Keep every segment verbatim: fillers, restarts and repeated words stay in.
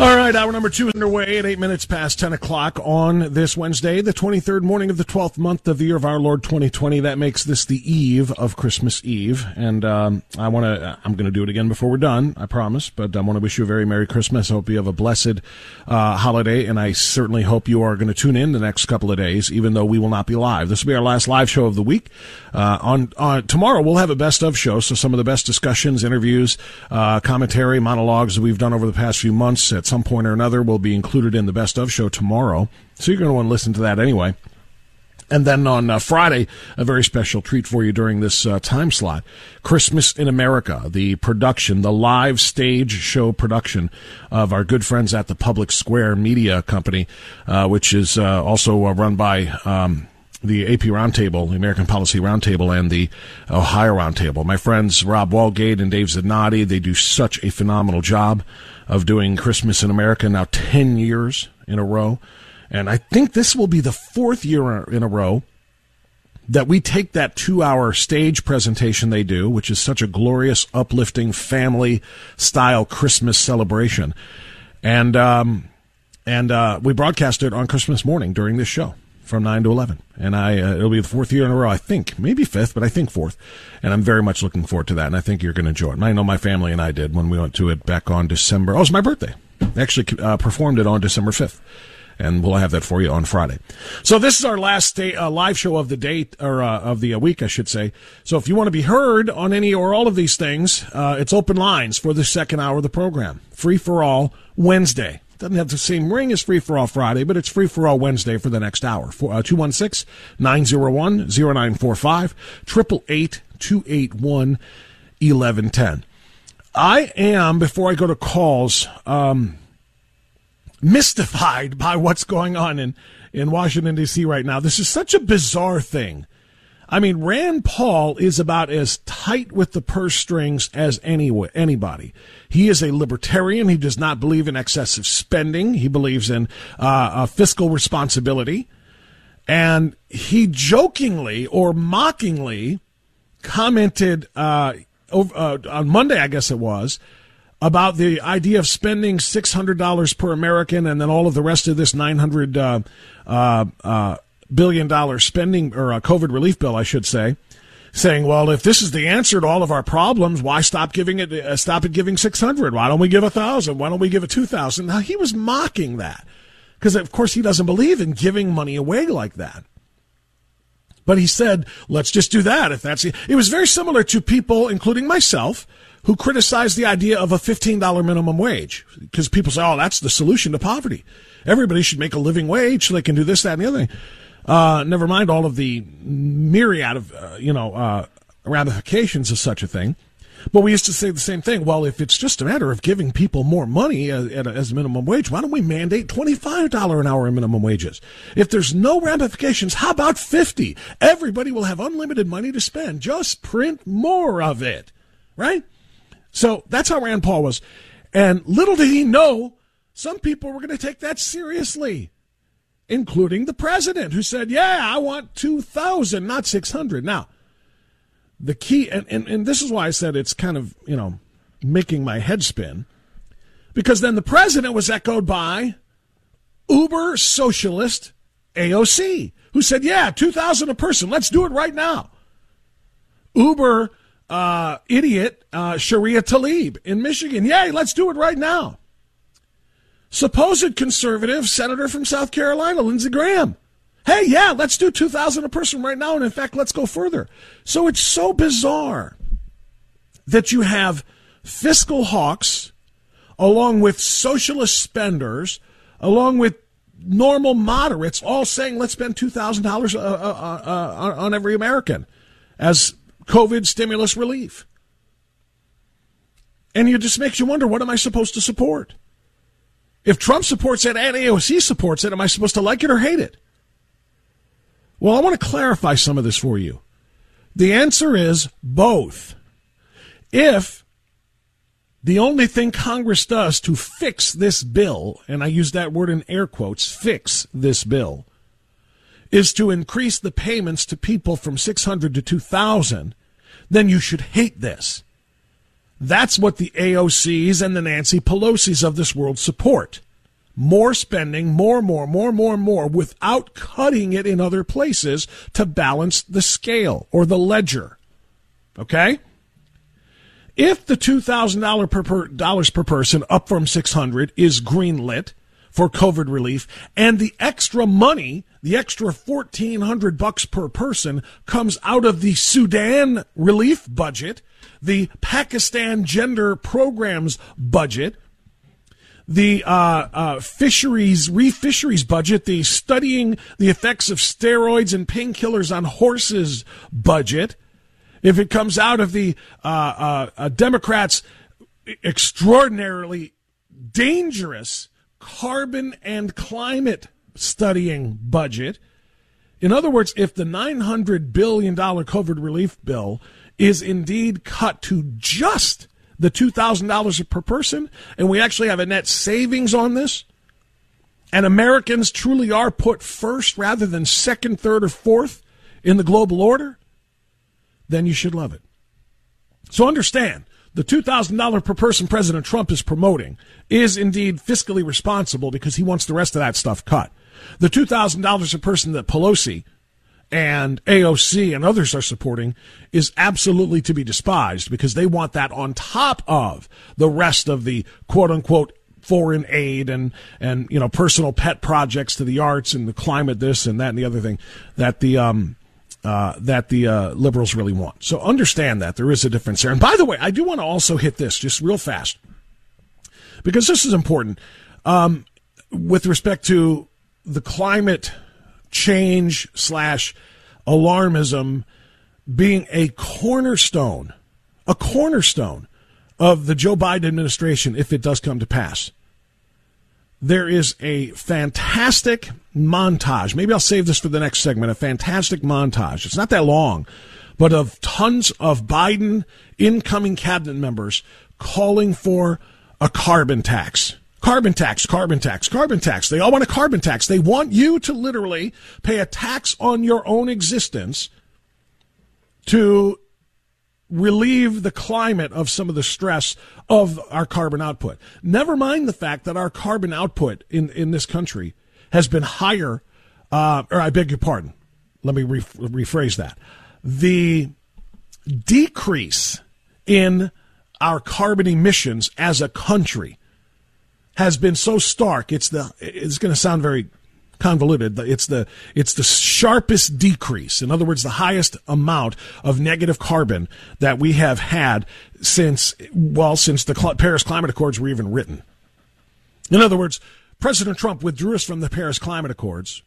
All right, hour number two is underway at eight minutes past ten o'clock on this Wednesday, the twenty-third morning of the twelfth month of the year of our Lord twenty twenty. That makes this the eve of Christmas Eve. And um, I want to, I'm going to do it again before we're done, I promise. But I want to wish you a very Merry Christmas. I hope you have a blessed uh, holiday. And I certainly hope you are going to tune in the next couple of days, even though we will not be live. This will be our last live show of the week. Uh, on, on tomorrow, we'll have a best of show. So some of the best discussions, interviews, uh, commentary, monologues that we've done over the past few months at some point or another will be included in the best of show tomorrow. So you're going to want to listen to that anyway. And then on uh, Friday, a very special treat for you during this uh, time slot, Christmas in America, the production, the live stage show production of our good friends at the Public Square Media Company, uh, which is uh, also uh, run by um, the A P Roundtable, the American Policy Roundtable, and the Ohio Roundtable. My friends Rob Walgate and Dave Zanotti, they do such a phenomenal job of doing Christmas in America now ten years in a row. And I think this will be the fourth year in a row that we take that two-hour stage presentation they do, which is such a glorious, uplifting, family-style Christmas celebration. And um, and uh, we broadcast it on Christmas morning during this show from nine to eleven. And I uh, it'll be the fourth year in a row, I think. Maybe fifth, but I think fourth. And I'm very much looking forward to that, and I think you're going to enjoy it. And I know my family and I did when we went to it back on December. Oh, it's my birthday. I actually uh, performed it on December fifth. And we'll have that for you on Friday. So this is our last day, uh, live show of the day, or uh, of the week, I should say. So if you want to be heard on any or all of these things, uh, it's open lines for the second hour of the program. Free for all Wednesday. Doesn't have the same ring as Free for All Friday, but it's Free for All Wednesday for the next hour. two one six, nine zero one, zero nine four five, eight eight eight, two eight one, one one one zero. I am, before I go to calls, um, mystified by what's going on in, in Washington, D C right now. This is such a bizarre thing. I mean, Rand Paul is about as tight with the purse strings as any, anybody. He is a libertarian. He does not believe in excessive spending. He believes in uh, uh, fiscal responsibility. And he jokingly or mockingly commented uh, over, uh, on Monday, I guess it was, about the idea of spending six hundred dollars per American and then all of the rest of this nine hundred uh, uh, uh, billion dollar spending or uh, COVID relief bill, I should say, saying, well, if this is the answer to all of our problems, why stop giving it? Uh, stop at giving six hundred? Why don't we give a thousand? Why don't we give a two thousand? Now, he was mocking that because, of course, he doesn't believe in giving money away like that. But he said, let's just do that. If that's the... It was very similar to people, including myself, who criticized the idea of a fifteen dollar minimum wage because people say, oh, that's the solution to poverty. Everybody should make a living wage so they can do this, that, and the other thing. Uh, never mind all of the myriad of, uh, you know, uh, ramifications of such a thing. But we used to say the same thing. Well, if it's just a matter of giving people more money as, as minimum wage, why don't we mandate twenty-five dollars an hour in minimum wages? If there's no ramifications, how about fifty? Everybody will have unlimited money to spend. Just print more of it, right? So that's how Rand Paul was. And little did he know, some people were going to take that seriously. including the president, who said, yeah, I want two thousand, not six hundred. Now, the key, and, and, and this is why I said it's kind of, you know, making my head spin, because then the president was echoed by uber socialist A O C, who said, yeah, two thousand a person, let's do it right now. Uber uh, idiot uh, Sharia Tlaib in Michigan, yay, let's do it right now. Supposed conservative senator from South Carolina, Lindsey Graham, hey, yeah, let's do two thousand a person right now, and in fact, let's go further. So it's so bizarre that you have fiscal hawks along with socialist spenders, along with normal moderates, all saying let's spend two thousand dollars uh, uh, uh, on every American as COVID stimulus relief. And it just makes you wonder, what am I supposed to support? If Trump supports it and A O C supports it, am I supposed to like it or hate it? Well, I want to clarify some of this for you. The answer is both. If the only thing Congress does to fix this bill, and I use that word in air quotes, fix this bill, is to increase the payments to people from six hundred to two thousand, then you should hate this. That's what the A O Cs and the Nancy Pelosi's of this world support. More spending, more, more, more, more, more, without cutting it in other places to balance the scale or the ledger. Okay? If the two thousand dollars per, per, dollars per person, up from six hundred, is greenlit for COVID relief, and the extra money, the extra fourteen hundred bucks per person, comes out of the Sudan relief budget, the Pakistan gender programs budget, the uh, uh, fisheries, re-fisheries budget, the studying the effects of steroids and painkillers on horses budget, if it comes out of the uh, uh, uh, Democrats' extraordinarily dangerous carbon and climate studying budget, in other words, if the nine hundred billion dollars COVID relief bill is indeed cut to just the two thousand dollars per person, and we actually have a net savings on this, and Americans truly are put first rather than second, third, or fourth in the global order, then you should love it. So understand, the two thousand dollars per person President Trump is promoting is indeed fiscally responsible because he wants the rest of that stuff cut. The two thousand dollars a person that Pelosi and A O C and others are supporting is absolutely to be despised because they want that on top of the rest of the quote-unquote foreign aid and, and you know, personal pet projects to the arts and the climate this and that and the other thing that the um. Uh, that the uh, liberals really want. So understand that there is a difference there. And by the way, I do want to also hit this just real fast because this is important um, with respect to the climate change slash alarmism being a cornerstone, a cornerstone of the Joe Biden administration if it does come to pass. There is a fantastic montage. Maybe I'll save this for the next segment, a fantastic montage. It's not that long, but of tons of Biden incoming cabinet members calling for a carbon tax. Carbon tax, carbon tax, carbon tax. They all want a carbon tax. They want you to literally pay a tax on your own existence to relieve the climate of some of the stress of our carbon output. Never mind the fact that our carbon output in, in this country has been higher, uh, or I beg your pardon, let me re- rephrase that. The decrease in our carbon emissions as a country has been so stark, it's the, it's going to sound very convoluted. It's the it's the sharpest decrease. In other words, the highest amount of negative carbon that we have had since, well, since the Paris Climate Accords were even written. In other words, President Trump withdrew us from the Paris Climate Accords,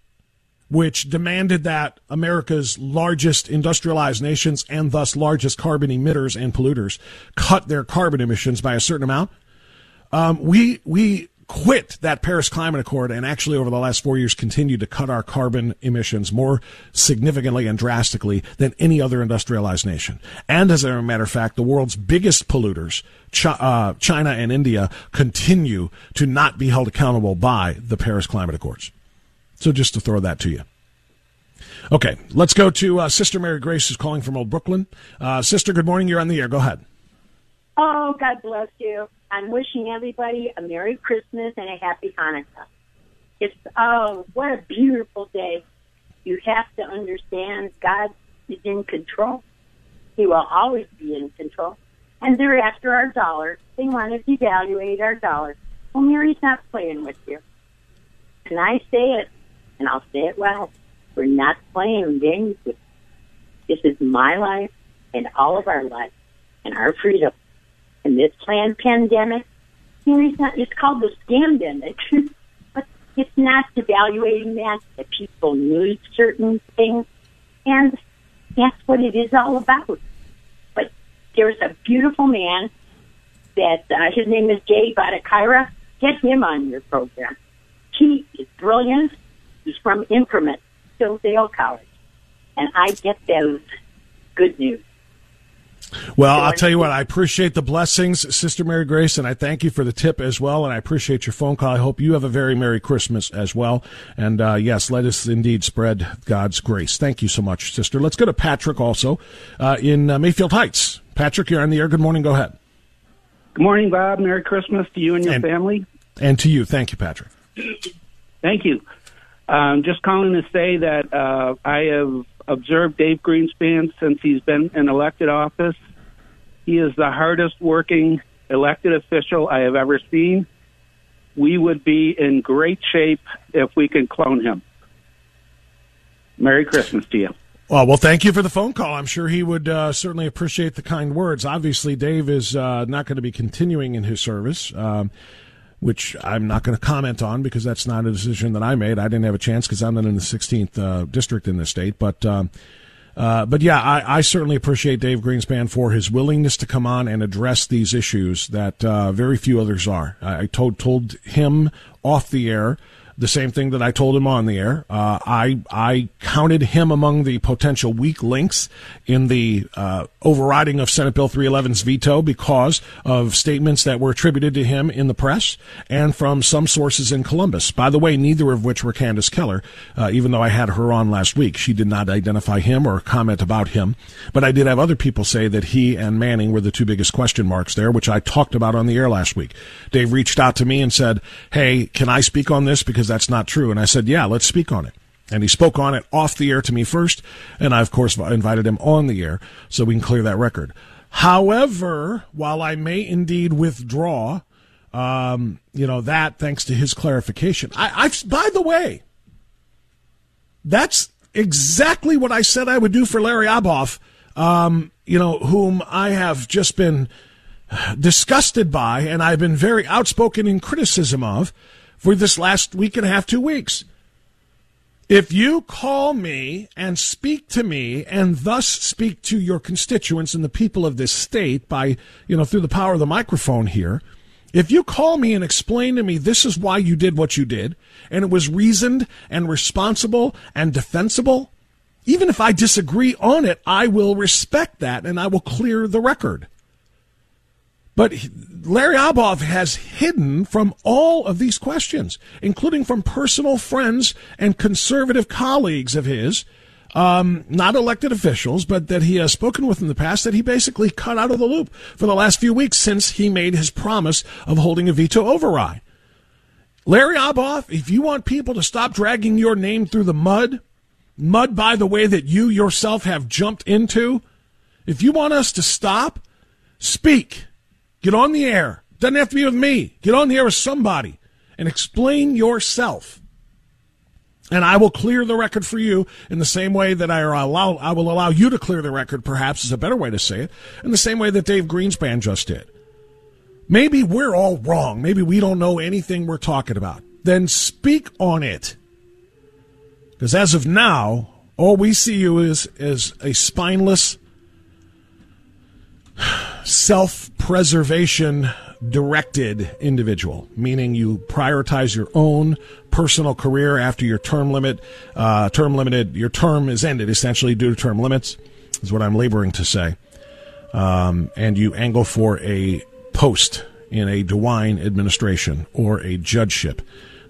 which demanded that America's largest industrialized nations and thus largest carbon emitters and polluters cut their carbon emissions by a certain amount. Um, we we. quit that Paris Climate Accord and actually over the last four years continue to cut our carbon emissions more significantly and drastically than any other industrialized nation. And as a matter of fact, the world's biggest polluters, China and India, continue to not be held accountable by the Paris Climate Accords. So just to throw that to you. Okay, let's go to uh, Sister Mary Grace, who's calling from Old Brooklyn. Uh, Sister, good morning. You're on the air. Go ahead. Oh, God bless you. I'm wishing everybody a Merry Christmas and a Happy Hanukkah. It's, oh, what a beautiful day. You have to understand God is in control. He will always be in control. And they're after our dollar. They want to devaluate our dollar. Well, Mary's not playing with you. And I say it, and I'll say it well. We're not playing games with you. This is my life and all of our life and our freedom. And this planned pandemic, Mary's not, it's called the scandemic. But it's not devaluating that. The people need certain things. And that's what it is all about. But there's a beautiful man that, uh, his name is Jay Bhattacharya. Get him on your program. He is brilliant. He's from Increment, Hillsdale College. And I get those good news. Well, I'll tell you what, I appreciate the blessings, Sister Mary Grace, and I thank you for the tip as well, and I appreciate your phone call. I hope you have a very Merry Christmas as well. And, uh, yes, let us indeed spread God's grace. Thank you so much, Sister. Let's go to Patrick also uh, in uh, Mayfield Heights. Patrick, you're on the air. Good morning. Go ahead. Good morning, Bob. Merry Christmas to you and your and, family. And to you. Thank you, Patrick. Thank you. Um, just calling to say that uh, I have observed Dave Greenspan since he's been in elected office. He is the hardest working elected official I have ever seen. We would be in great shape if we can clone him. Merry Christmas to you. Well, well, thank you for the phone call. I'm sure he would uh, certainly appreciate the kind words. Obviously, Dave is uh, not going to be continuing in his service, um, which I'm not going to comment on because that's not a decision that I made. I didn't have a chance because I'm not in the sixteenth uh, district in the state. But, um, uh, but yeah, I, I certainly appreciate Dave Greenspan for his willingness to come on and address these issues that uh, very few others are. I told told him off the air the same thing that I told him on the air. Uh, I I counted him among the potential weak links in the uh, overriding of Senate Bill three eleven's veto because of statements that were attributed to him in the press and from some sources in Columbus. By the way, neither of which were Candace Keller, uh, even though I had her on last week. She did not identify him or comment about him. But I did have other people say that he and Manning were the two biggest question marks there, which I talked about on the air last week. Dave reached out to me and said, hey, can I speak on this? Because that's not true. And I said, yeah, let's speak on it. And he spoke on it off the air to me first. And I, of course, invited him on the air so we can clear that record. However, while I may indeed withdraw, um, you know, that thanks to his clarification, I, I've, by the way, that's exactly what I said I would do for Larry Obhof, um, you know, whom I have just been disgusted by and I've been very outspoken in criticism of. For this last week and a half, two weeks. If you call me and speak to me and thus speak to your constituents and the people of this state by, you know, through the power of the microphone here, if you call me and explain to me this is why you did what you did and it was reasoned and responsible and defensible, even if I disagree on it, I will respect that and I will clear the record. But Larry Obhof has hidden from all of these questions, including from personal friends and conservative colleagues of his, um, not elected officials, but that he has spoken with in the past, that he basically cut out of the loop for the last few weeks since he made his promise of holding a veto override. Larry Obhof, if you want people to stop dragging your name through the mud, mud by the way that you yourself have jumped into, if you want us to stop, speak. Get on the air. Doesn't have to be with me. Get on the air with somebody and explain yourself. And I will clear the record for you in the same way that I allow, I will allow you to clear the record, perhaps is a better way to say it, in the same way that Dave Greenspan just did. Maybe we're all wrong. Maybe we don't know anything we're talking about. Then speak on it. Because as of now, all we see you is, is a spineless self-preservation directed individual, meaning you prioritize your own personal career after your term limit, uh, term limited, your term is ended essentially due to term limits, is what I'm laboring to say. Um, and you angle for a post in a DeWine administration or a judgeship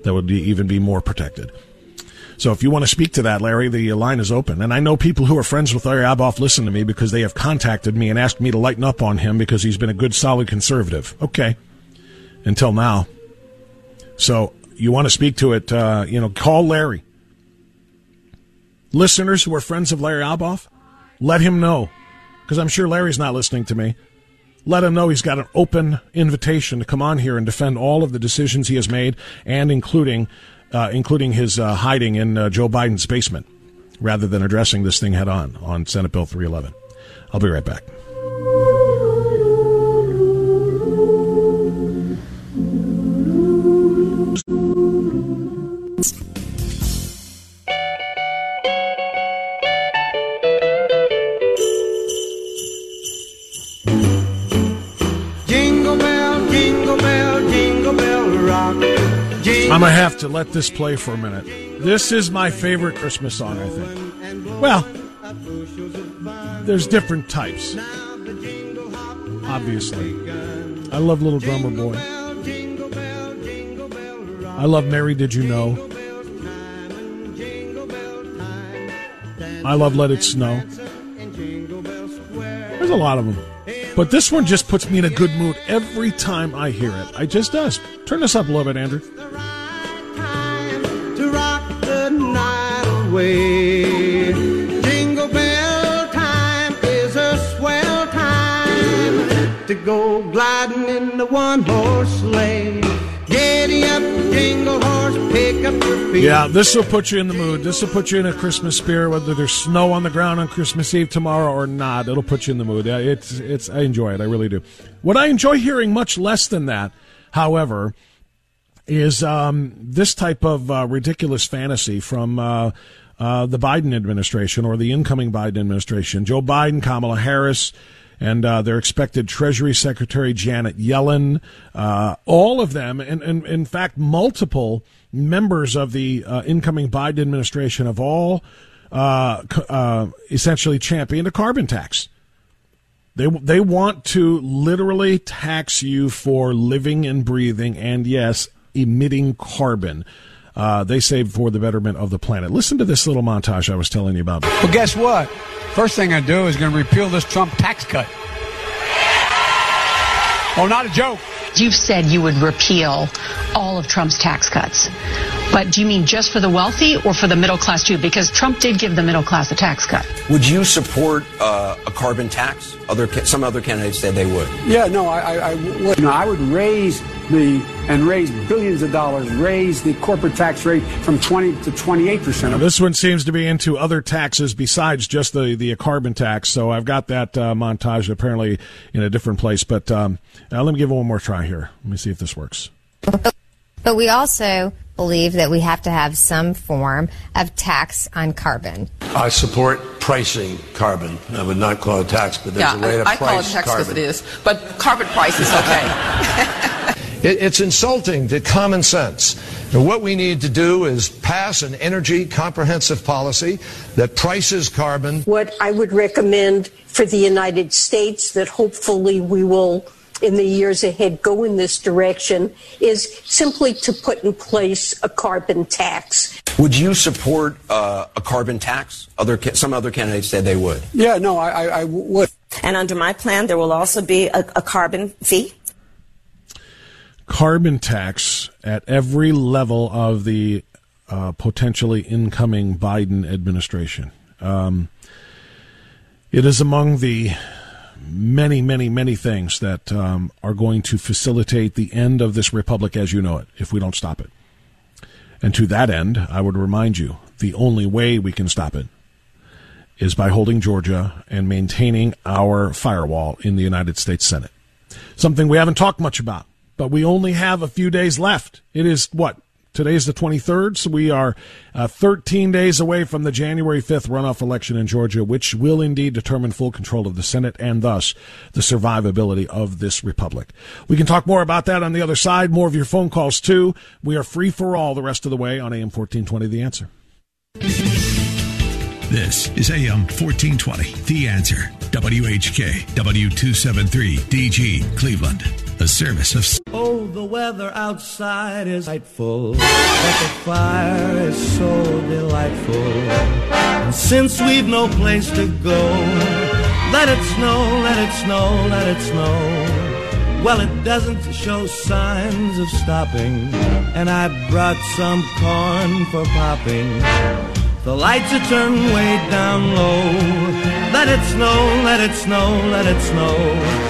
that would be, even be more protected. So if you want to speak to that, Larry, the line is open. And I know people who are friends with Larry Obhof listen to me because they have contacted me and asked me to lighten up on him because he's been a good, solid conservative. Okay. Until now. So you want to speak to it, uh, you know, call Larry. Listeners who are friends of Larry Obhof, let him know, because I'm sure Larry's not listening to me. Let him know he's got an open invitation to come on here and defend all of the decisions he has made, and including uh, including his uh, hiding in uh, Joe Biden's basement, rather than addressing this thing head-on on Senate Bill three eleven. I'll be right back. I'm going to have to let this play for a minute. This is my favorite Christmas song, I think. Well, there's different types, obviously. I love Little Drummer Boy. I love Mary, Did You Know? I love Let It Snow. There's a lot of them. But this one just puts me in a good mood every time I hear it. It just does. Turn this up a little bit, Andrew. Way. Jingle bell time is a swell time to go gliding in the one-horse sleigh. Giddy up, jingle horse, pick up your feet. Yeah, this will put you in the mood. This will put you in a Christmas spirit, whether there's snow on the ground on Christmas Eve tomorrow or not. It'll put you in the mood. It's, it's. I enjoy it. I really do. What I enjoy hearing much less than that, however, is um, this type of uh, ridiculous fantasy from... Uh, Uh, the Biden administration, or the incoming Biden administration. Joe Biden, Kamala Harris, and uh, their expected Treasury Secretary Janet Yellen, uh, all of them, and, and in fact, multiple members of the uh, incoming Biden administration have all uh, uh, essentially championed a carbon tax. They they want to literally tax you for living and breathing and, yes, emitting carbon. Uh, they save for the betterment of the planet. Listen to this little montage I was telling you about. Well, guess what? First thing I do is going to repeal this Trump tax cut. Oh, not a joke. You've said you would repeal all of Trump's tax cuts. But do you mean just for the wealthy or for the middle class too? Because Trump did give the middle class a tax cut. Would you support uh, a carbon tax? Other Some other candidates said they would. Yeah, no, I, I would. No, I would raise the, and raise billions of dollars, raise the corporate tax rate from twenty to twenty-eight percent. Now, this one seems to be into other taxes besides just the, the carbon tax. So I've got that uh, montage apparently in a different place. But um, now let me give it one more try here. Let me see if this works. But we also believe that we have to have some form of tax on carbon. I support pricing carbon. I would not call it tax, but there's yeah, a way to I, price carbon. I call it tax because it is, but carbon price is okay. it, it's insulting to common sense. And what we need to do is pass an energy comprehensive policy that prices carbon. What I would recommend for the United States that hopefully we will in the years ahead go in this direction is simply to put in place a carbon tax. Would you support uh, a carbon tax? Other Some other candidates said they would. Yeah, no, I, I would. And under my plan, there will also be a, a carbon fee. Carbon tax at every level of the uh, potentially incoming Biden administration. Um, it is among the many, many, many things that um, are going to facilitate the end of this republic as you know it, if we don't stop it. And to that end, I would remind you, the only way we can stop it is by holding Georgia and maintaining our firewall in the United States Senate. Something we haven't talked much about, but we only have a few days left. It is what? Today is the twenty-third, so we are uh, thirteen days away from the January fifth runoff election in Georgia, which will indeed determine full control of the Senate and thus the survivability of this republic. We can talk more about that on the other side, more of your phone calls, too. We are free for all the rest of the way on A M fourteen twenty, The Answer. This is A M fourteen twenty, The Answer, W H K, W two seven three, D G, Cleveland. a service of... Oh, the weather outside is frightful, but the fire is so delightful. And since we've no place to go, let it snow, let it snow, let it snow. Well, it doesn't show signs of stopping, and I brought some corn for popping. The lights are turned way down low. Let it snow, let it snow, let it snow.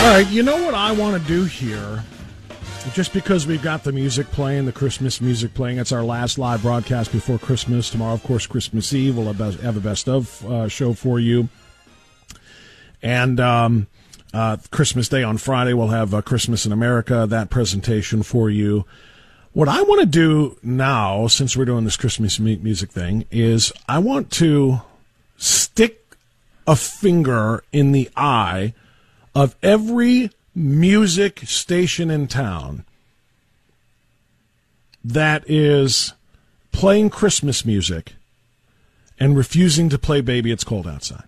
All right, you know what I want to do here? Just because we've got the music playing, the Christmas music playing, it's our last live broadcast before Christmas. Tomorrow, of course, Christmas Eve, we'll have a best of uh, show for you. And um, uh, Christmas Day on Friday, we'll have uh, Christmas in America, that presentation for you. What I want to do now, since we're doing this Christmas music thing, is I want to stick a finger in the eye of every music station in town that is playing Christmas music and refusing to play Baby It's Cold Outside.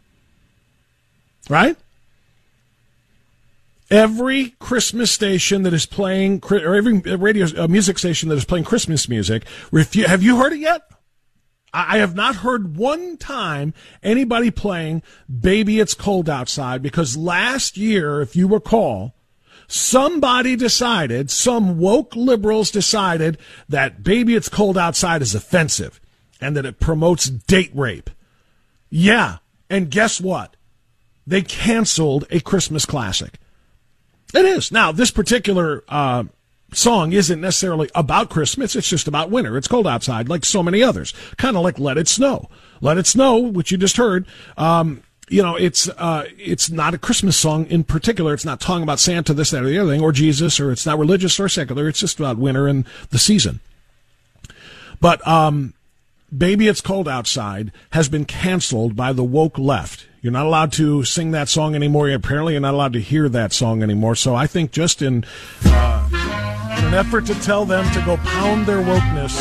Right? Every Christmas station that is playing, or every radio uh, music station that is playing Christmas music, refu- have you heard it yet? I-, I have not heard one time anybody playing Baby It's Cold Outside, because last year, if you recall, somebody decided, some woke liberals decided that Baby It's Cold Outside is offensive and that it promotes date rape. Yeah, and guess what? They canceled a Christmas classic. It is. Now, this particular uh, song isn't necessarily about Christmas. It's just about winter. It's cold outside, like so many others. Kind of like Let It Snow. Let It Snow, which you just heard, um, you know, it's uh, it's not a Christmas song in particular. It's not talking about Santa, this, that, or the other thing, or Jesus, or it's not religious or secular. It's just about winter and the season. But um, Baby It's Cold Outside has been canceled by the woke left. You're not allowed to sing that song anymore. Apparently, you're not allowed to hear that song anymore. So I think just in, uh, in an effort to tell them to go pound their wokeness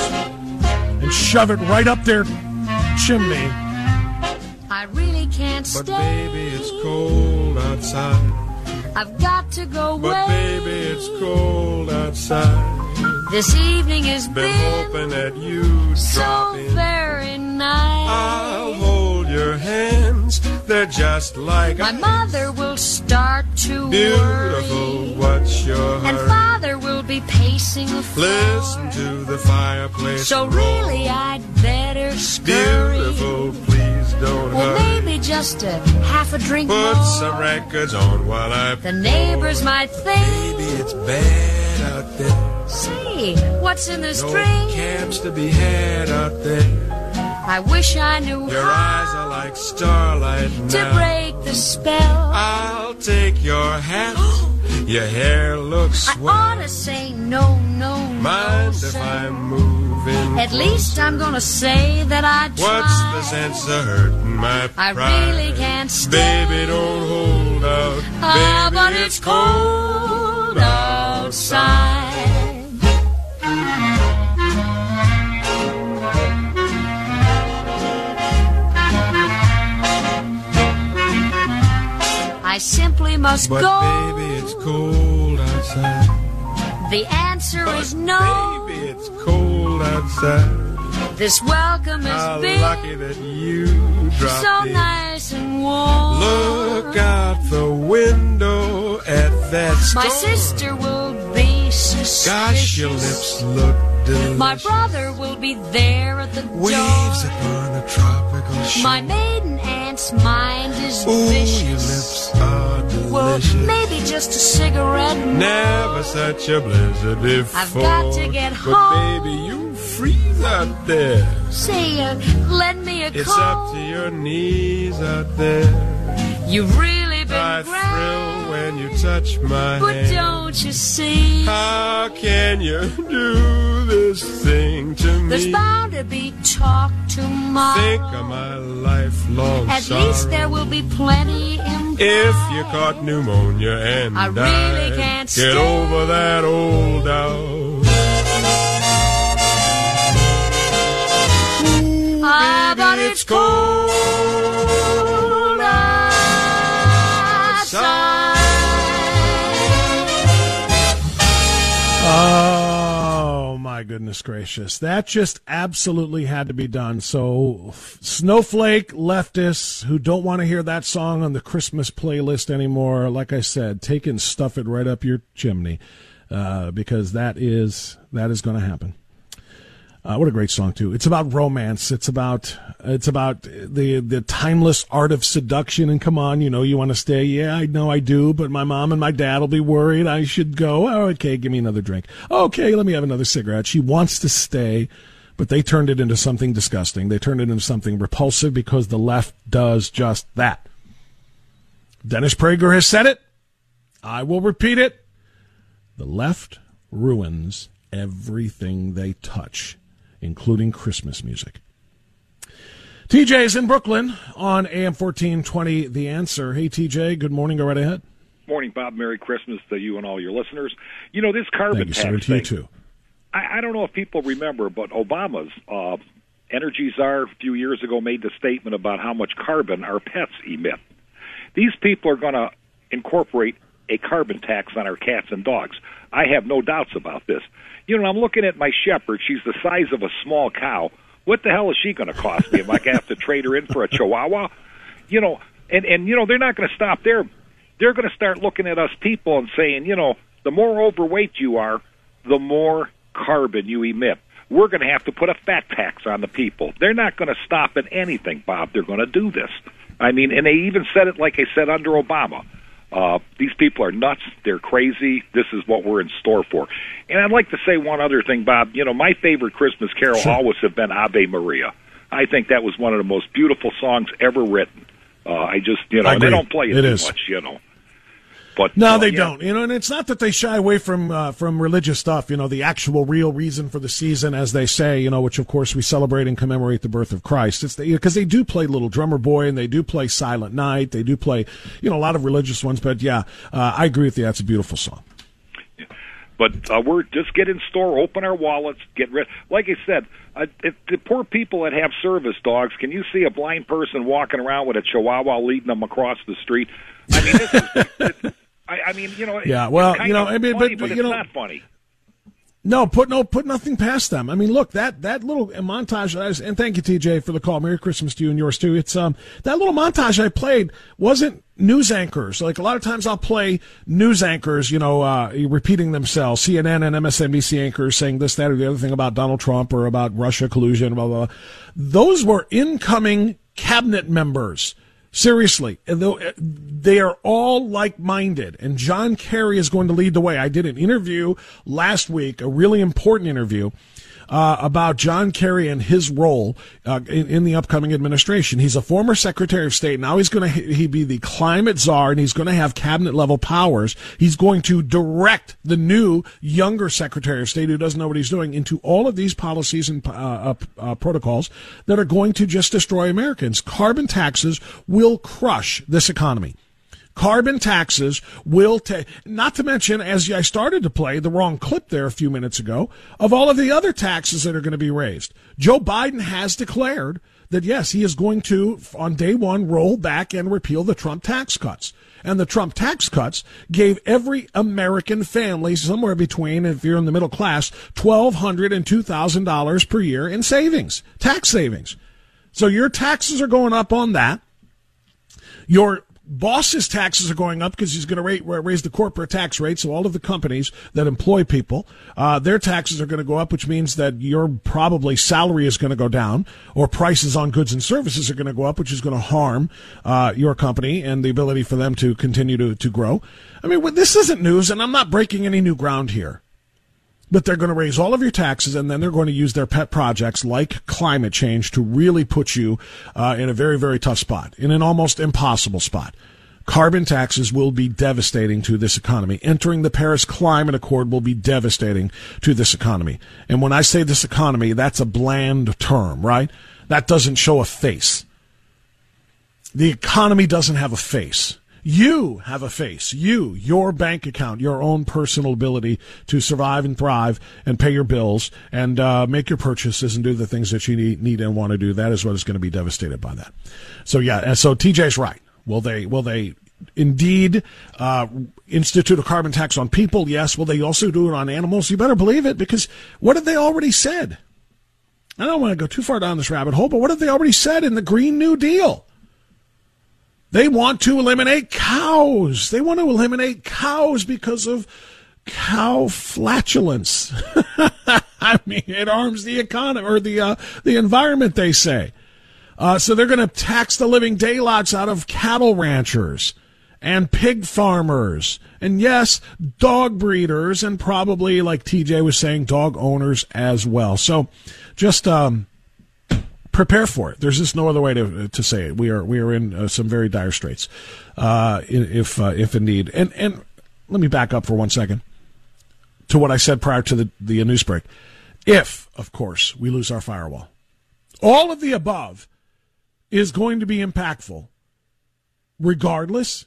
and shove it right up their chimney. I really can't stay. But baby, it's cold outside. I've got to go away. But baby, it's cold outside. This evening has been, been hoping that you'd so drop in. Very nice. I'll hold your hands. They're just like my mother will start to beautiful. Worry. What's your and hurry? Father will be pacing the floor. Listen to the fireplace. So roll. Really, I'd better scurry. Beautiful, please don't well, hurry. Maybe just a half a drink. Put more. Some records on while I. The neighbors might think. Maybe it's bad out there. Say, what's in this no drink? Cabs to be had out there. I wish I knew your how eyes are like starlight now. To break the spell. I'll take your hat. Your hair looks swell. I swell. Ought to say no, no, mind no. Mind if so. I'm moving? At closer. Least I'm gonna say that I tried. What's the sense of hurting my pride? I really can't stay. Baby, don't hold out. Ah, baby, but it's, it's cold outside. outside. I simply must but go. But baby, it's cold outside. The answer but is no. Baby, it's cold outside. This welcome is how big. Lucky that you dropped so in. Nice and warm. Look out the window at that storm. My sister will be suspicious. Gosh, your lips look delicious. My brother will be there at the waves door. Waves upon a tropical shore. My maiden aunt's mind is ooh, vicious. Your lips are delicious. Well, maybe just a cigarette more. Never such a blizzard before. I've got to get but home. But baby, you freeze out there. Say, uh, lend me a it's coat. It's up to your knees out there. You've really I thrill when you touch my but hand. But don't you see? How can you do this thing to me? There's bound to be talk tomorrow. Think of my lifelong At sorrow. Least there will be plenty in If you caught pneumonia and I died, really can't get stay. Over that old doubt. Ah, but it's cold. Oh, my goodness gracious. That just absolutely had to be done. So snowflake leftists who don't want to hear that song on the Christmas playlist anymore, like I said, take and stuff it right up your chimney, uh, because that is that is going to happen. Uh, what a great song, too. It's about romance. It's about it's about the the timeless art of seduction. And come on, you know, you want to stay. Yeah, I know I do, but my mom and my dad will be worried. I should go. Oh, okay, give me another drink. Okay, let me have another cigarette. She wants to stay, but they turned it into something disgusting. They turned it into something repulsive because the left does just that. Dennis Prager has said it. I will repeat it. The left ruins everything they touch, including Christmas music. T J's in Brooklyn on A M fourteen twenty, The Answer. Hey, T J, good morning. Go right ahead. Morning, Bob. Merry Christmas to you and all your listeners. You know, this carbon tax thing. Thank you, sir. To you, too. I, I don't know if people remember, but Obama's uh, energy czar a few years ago made the statement about how much carbon our pets emit. These people are going to incorporate a carbon tax on our cats and dogs. I have no doubts about this. You know, I'm looking at my shepherd. She's the size of a small cow. What the hell is she going to cost me? Am I going to have to trade her in for a chihuahua? You know, and, and you know, they're not going to stop there. They're going to start looking at us people and saying, you know, the more overweight you are, the more carbon you emit. We're going to have to put a fat tax on the people. They're not going to stop at anything, Bob. They're going to do this. I mean, and they even said it, like I said, under Obama. Uh, these people are nuts. They're crazy. This is what we're in store for. And I'd like to say one other thing, Bob. You know, my favorite Christmas carol sure. always have been Ave Maria. I think that was one of the most beautiful songs ever written. Uh, I just, you know, they don't play it, it too is. much, you know. But, no, uh, they yeah. don't. You know, and it's not that they shy away from uh, from religious stuff. You know, the actual real reason for the season, as they say. You know, which of course we celebrate and commemorate the birth of Christ. It's because the, they do play Little Drummer Boy and they do play Silent Night. They do play, you know, a lot of religious ones. But yeah, uh, I agree with you. That's a beautiful song. Yeah. But uh, we're just get in store, open our wallets, get rid. Like I said, uh, if the poor people that have service dogs. Can you see a blind person walking around with a Chihuahua leading them across the street? I mean, this is. It's, I, I mean, you know, yeah, well, you know, I mean, funny, but, but you it's know, not funny. No, put no, put nothing past them. I mean, look, that that little montage, and thank you, T J, for the call. Merry Christmas to you and yours too. It's um that little montage I played wasn't news anchors. Like a lot of times, I'll play news anchors, you know, uh, repeating themselves. C N N and M S N B C anchors saying this, that, or the other thing about Donald Trump or about Russia collusion, blah blah. blah. Those were incoming cabinet members. Seriously, they are all like-minded, and John Kerry is going to lead the way. I did an interview last week, a really important interview, uh, about John Kerry and his role uh, in, in the upcoming administration. He's a former Secretary of State. Now he's going to he be the climate czar, and he's going to have cabinet-level powers. He's going to direct the new, younger Secretary of State, who doesn't know what he's doing, into all of these policies and uh, uh, protocols that are going to just destroy Americans. Carbon taxes will crush this economy. Carbon taxes will take, not to mention, as I started to play the wrong clip there a few minutes ago, of all of the other taxes that are going to be raised. Joe Biden has declared that, yes, he is going to, on day one, roll back and repeal the Trump tax cuts. And the Trump tax cuts gave every American family somewhere between, if you're in the middle class, twelve hundred dollars and two thousand dollars per year in savings, tax savings. So your taxes are going up on that. Your boss's taxes are going up because he's going to raise the corporate tax rate, so all of the companies that employ people, uh, their taxes are going to go up, which means that your probably salary is going to go down, or prices on goods and services are going to go up, which is going to harm uh, your company and the ability for them to continue to, to grow. I mean, this isn't news, and I'm not breaking any new ground here. But they're going to raise all of your taxes, and then they're going to use their pet projects like climate change to really put you uh, in a very, very tough spot, in an almost impossible spot. Carbon taxes will be devastating to this economy. Entering the Paris Climate Accord will be devastating to this economy. And when I say this economy, that's a bland term, right? That doesn't show a face. The economy doesn't have a face. You have a face. You, your bank account, your own personal ability to survive and thrive and pay your bills and uh, make your purchases and do the things that you need, need and want to do. That is what is going to be devastated by that. So, yeah, and so T J's right. Will they will they indeed uh, institute a carbon tax on people? Yes. Will they also do it on animals? You better believe it, because what have they already said? I don't want to go too far down this rabbit hole, but what have they already said in the Green New Deal? They want to eliminate cows. They want to eliminate cows because of cow flatulence. I mean, it harms the economy or the uh, the environment, they say. Uh, so they're going to tax the living daylights out of cattle ranchers and pig farmers and, yes, dog breeders and probably, like T J was saying, dog owners as well. So just um, prepare for it. There's just no other way to to say it. We are we are in uh, some very dire straits, uh, if uh, if indeed. And and let me back up for one second to what I said prior to the, the news break. If, of course, we lose our firewall, all of the above is going to be impactful. Regardless,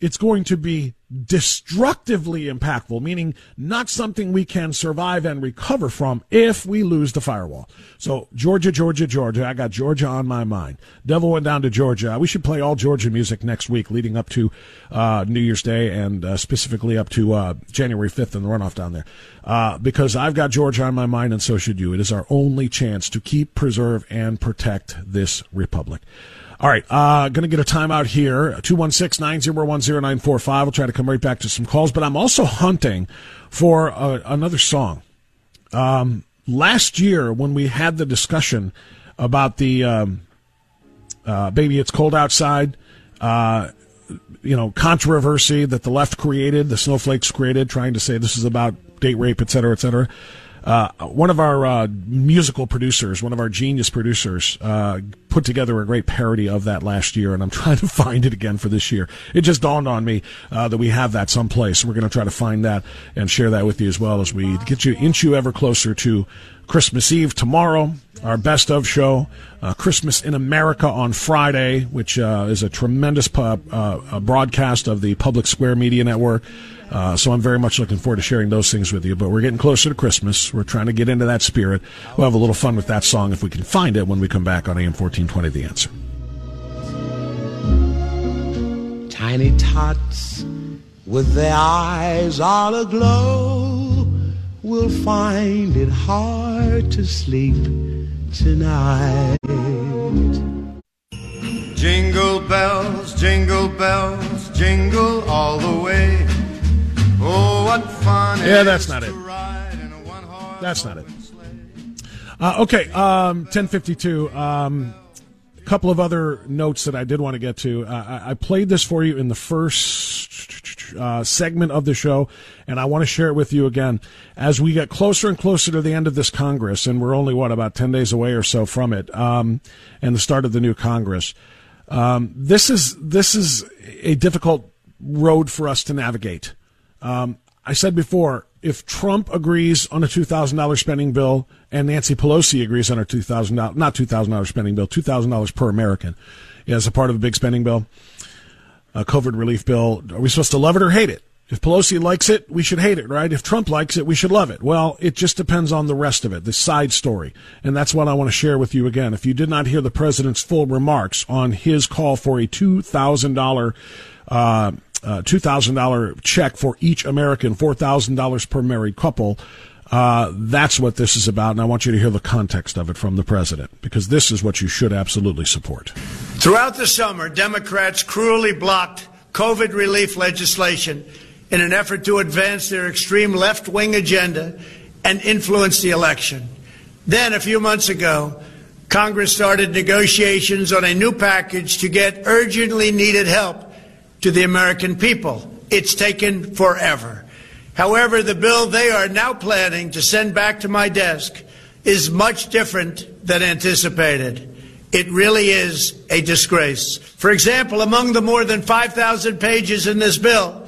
it's going to be destructively impactful, meaning not something we can survive and recover from if we lose the firewall. So Georgia, Georgia, Georgia, I got Georgia on my mind. Devil went down to Georgia. We should play all Georgia music next week leading up to uh, New Year's Day and uh, specifically up to uh, January fifth and the runoff down there, uh, because I've got Georgia on my mind and so should you. It is our only chance to keep, preserve, and protect this republic. All right, uh, going to get a timeout here, two one six, nine zero one, zero nine four five. I'll try to come right back to some calls, but I'm also hunting for a, another song. Um, last year when we had the discussion about the um, uh, Baby It's Cold Outside, uh, you know, controversy that the left created, the snowflakes created, trying to say this is about date rape, et cetera, et cetera. Uh, one of our uh, musical producers, one of our genius producers, uh, put together a great parody of that last year, and I'm trying to find it again for this year. It just dawned on me uh, that we have that someplace. We're going to try to find that and share that with you as well as we get you, inch you ever closer to Christmas Eve tomorrow, our best of show, uh, Christmas in America on Friday, which uh, is a tremendous pub, uh, a broadcast of the Public Square Media Network. Uh, so I'm very much looking forward to sharing those things with you. But we're getting closer to Christmas. We're trying to get into that spirit. We'll have a little fun with that song if we can find it when we come back on A M fourteen twenty, The Answer. Tiny tots with their eyes all aglow will find it hard to sleep tonight. Jingle bells, jingle bells, jingle all the way. Oh, what fun. Yeah, that's not it. That's not it. Uh, okay, um, ten fifty-two. Um, a couple of other notes that I did want to get to. Uh, I, I played this for you in the first uh, segment of the show, and I want to share it with you again. As we get closer and closer to the end of this Congress, and we're only, what, about ten days away or so from it, um, and the start of the new Congress, um, this is this is a difficult road for us to navigate. Um, I said before, if Trump agrees on a two thousand dollars spending bill and Nancy Pelosi agrees on a two thousand dollars, not two thousand dollars spending bill, two thousand dollars per American as a part of a big spending bill, a COVID relief bill, are we supposed to love it or hate it? If Pelosi likes it, we should hate it, right? If Trump likes it, we should love it. Well, it just depends on the rest of it, the side story. And that's what I want to share with you again. If you did not hear the president's full remarks on his call for a two thousand dollars uh Uh, two thousand dollars check for each American, four thousand dollars per married couple. Uh, that's what this is about, and I want you to hear the context of it from the president, because this is what you should absolutely support. Throughout the summer, Democrats cruelly blocked COVID relief legislation in an effort to advance their extreme left-wing agenda and influence the election. Then, a few months ago, Congress started negotiations on a new package to get urgently needed help to the American people. It's taken forever. However, the bill they are now planning to send back to my desk is much different than anticipated. It really is a disgrace. For example, among the more than five thousand pages in this bill,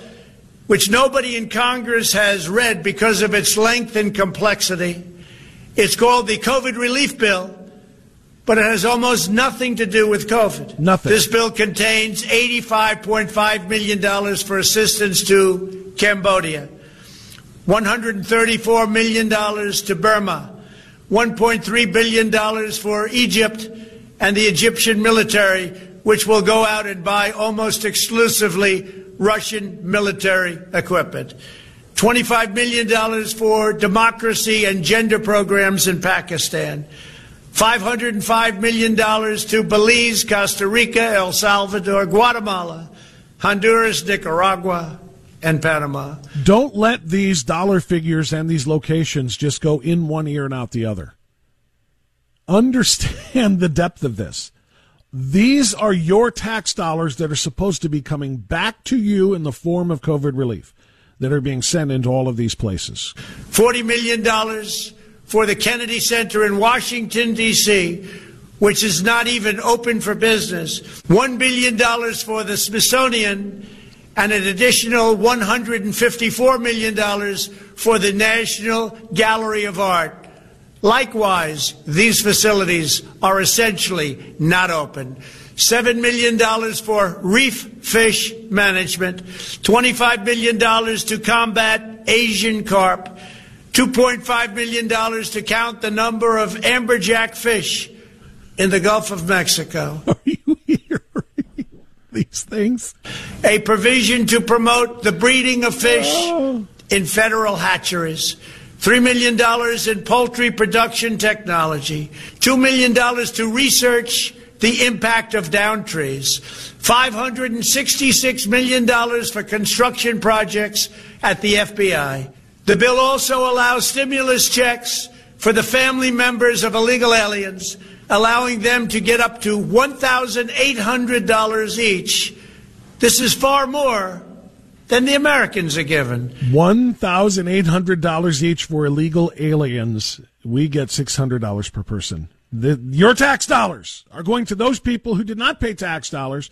which nobody in Congress has read because of its length and complexity, it's called the COVID Relief Bill, but it has almost nothing to do with COVID. Nothing. This bill contains eighty-five point five million dollars for assistance to Cambodia, one hundred thirty-four million dollars to Burma, one point three billion dollars for Egypt and the Egyptian military, which will go out and buy almost exclusively Russian military equipment. twenty-five million dollars for democracy and gender programs in Pakistan. five hundred five million dollars to Belize, Costa Rica, El Salvador, Guatemala, Honduras, Nicaragua, and Panama. Don't let these dollar figures and these locations just go in one ear and out the other. Understand the depth of this. These are your tax dollars that are supposed to be coming back to you in the form of COVID relief that are being sent into all of these places. forty million dollars for the Kennedy Center in Washington, D C, which is not even open for business. one billion dollars for the Smithsonian, and an additional one hundred fifty-four million dollars for the National Gallery of Art. Likewise, these facilities are essentially not open. seven million dollars for reef fish management, twenty-five million dollars to combat Asian carp, two point five million dollars to count the number of amberjack fish in the Gulf of Mexico. Are you hearing these things? A provision to promote the breeding of fish oh. in federal hatcheries. three million dollars in poultry production technology. two million dollars to research the impact of downed trees. five hundred sixty-six million dollars for construction projects at the F B I. The bill also allows stimulus checks for the family members of illegal aliens, allowing them to get up to one thousand eight hundred dollars each. This is far more than the Americans are given. one thousand eight hundred dollars each for illegal aliens. We get six hundred dollars per person. The, your tax dollars are going to those people who did not pay tax dollars,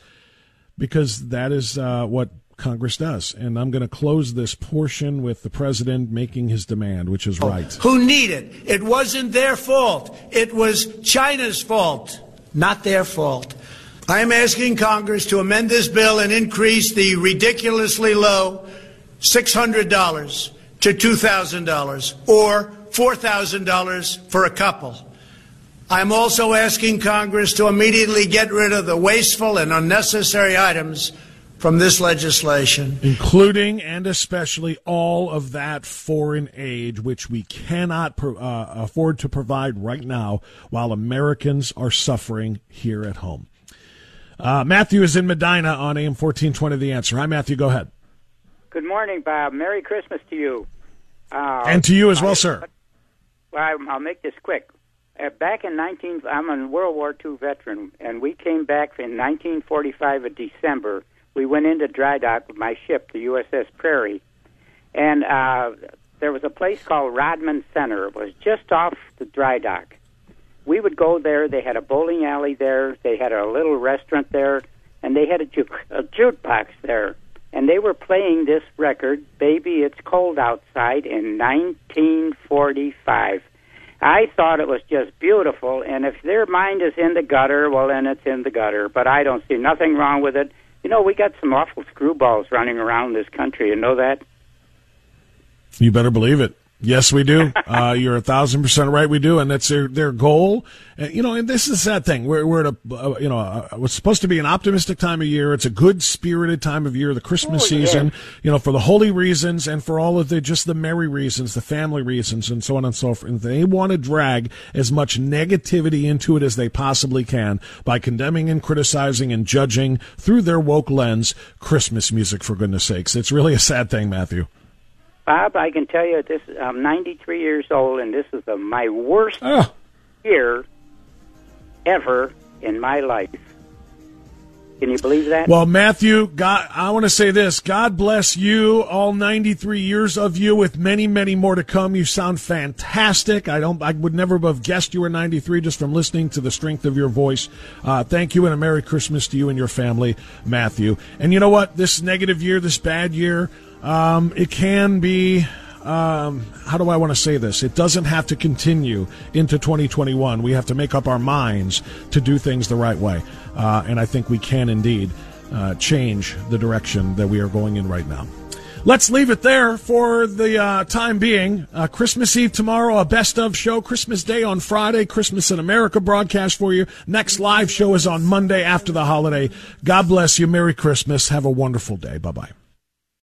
because that is uh, what Congress does. And I'm going to close this portion with the president making his demand, which is right. Who need it? It wasn't their fault. It was China's fault, not their fault. I am asking Congress to amend this bill and increase the ridiculously low six hundred dollars to two thousand dollars or four thousand dollars for a couple. I am also asking Congress to immediately get rid of the wasteful and unnecessary items from this legislation, including and especially all of that foreign aid, which we cannot pro- uh, afford to provide right now while Americans are suffering here at home. Uh, Matthew is in Medina on A M fourteen twenty, The Answer. Hi, Matthew. Go ahead. Good morning, Bob. Merry Christmas to you. Uh, and to you as well, I, sir. Well, I'll make this quick. Back in nineteen, I'm a World War Two veteran, and we came back in nineteen forty-five of December. We went into dry dock with my ship, the U S S Prairie, and uh, there was a place called Rodman Center. It was just off the dry dock. We would go there. They had a bowling alley there. They had a little restaurant there, and they had a, ju- a jukebox there. And they were playing this record, Baby, It's Cold Outside, in nineteen forty-five. I thought it was just beautiful, and if their mind is in the gutter, well, then it's in the gutter. But I don't see nothing wrong with it. You know, we got some awful screwballs running around this country. You know that? You better believe it. Yes, we do. Uh, you're a thousand percent right. We do, and that's their their goal. And, you know, and this is the sad thing. We're we're at a uh, you know uh, it's supposed to be an optimistic time of year. It's a good spirited time of year, the Christmas oh, season. Yeah. You know, for the holy reasons and for all of the just the merry reasons, the family reasons, and so on and so forth. And they want to drag as much negativity into it as they possibly can by condemning and criticizing and judging through their woke lens Christmas music. For goodness sakes, it's really a sad thing, Matthew. Bob, I can tell you, this, I'm ninety-three years old, and this is the, my worst oh. year ever in my life. Can you believe that? Well, Matthew, God, I want to say this. God bless you, all ninety-three years of you, with many, many more to come. You sound fantastic. I don't. I would never have guessed you were ninety-three just from listening to the strength of your voice. Uh, thank you, and a Merry Christmas to you and your family, Matthew. And you know what? This negative year, this bad year, um, it can be... Um, how do I want to say this? It doesn't have to continue into twenty twenty-one. We have to make up our minds to do things the right way. Uh, and I think we can indeed uh, change the direction that we are going in right now. Let's leave it there for the uh, time being. Uh, Christmas Eve tomorrow, a best-of show. Christmas Day on Friday, Christmas in America broadcast for you. Next live show is on Monday after the holiday. God bless you. Merry Christmas. Have a wonderful day. Bye-bye.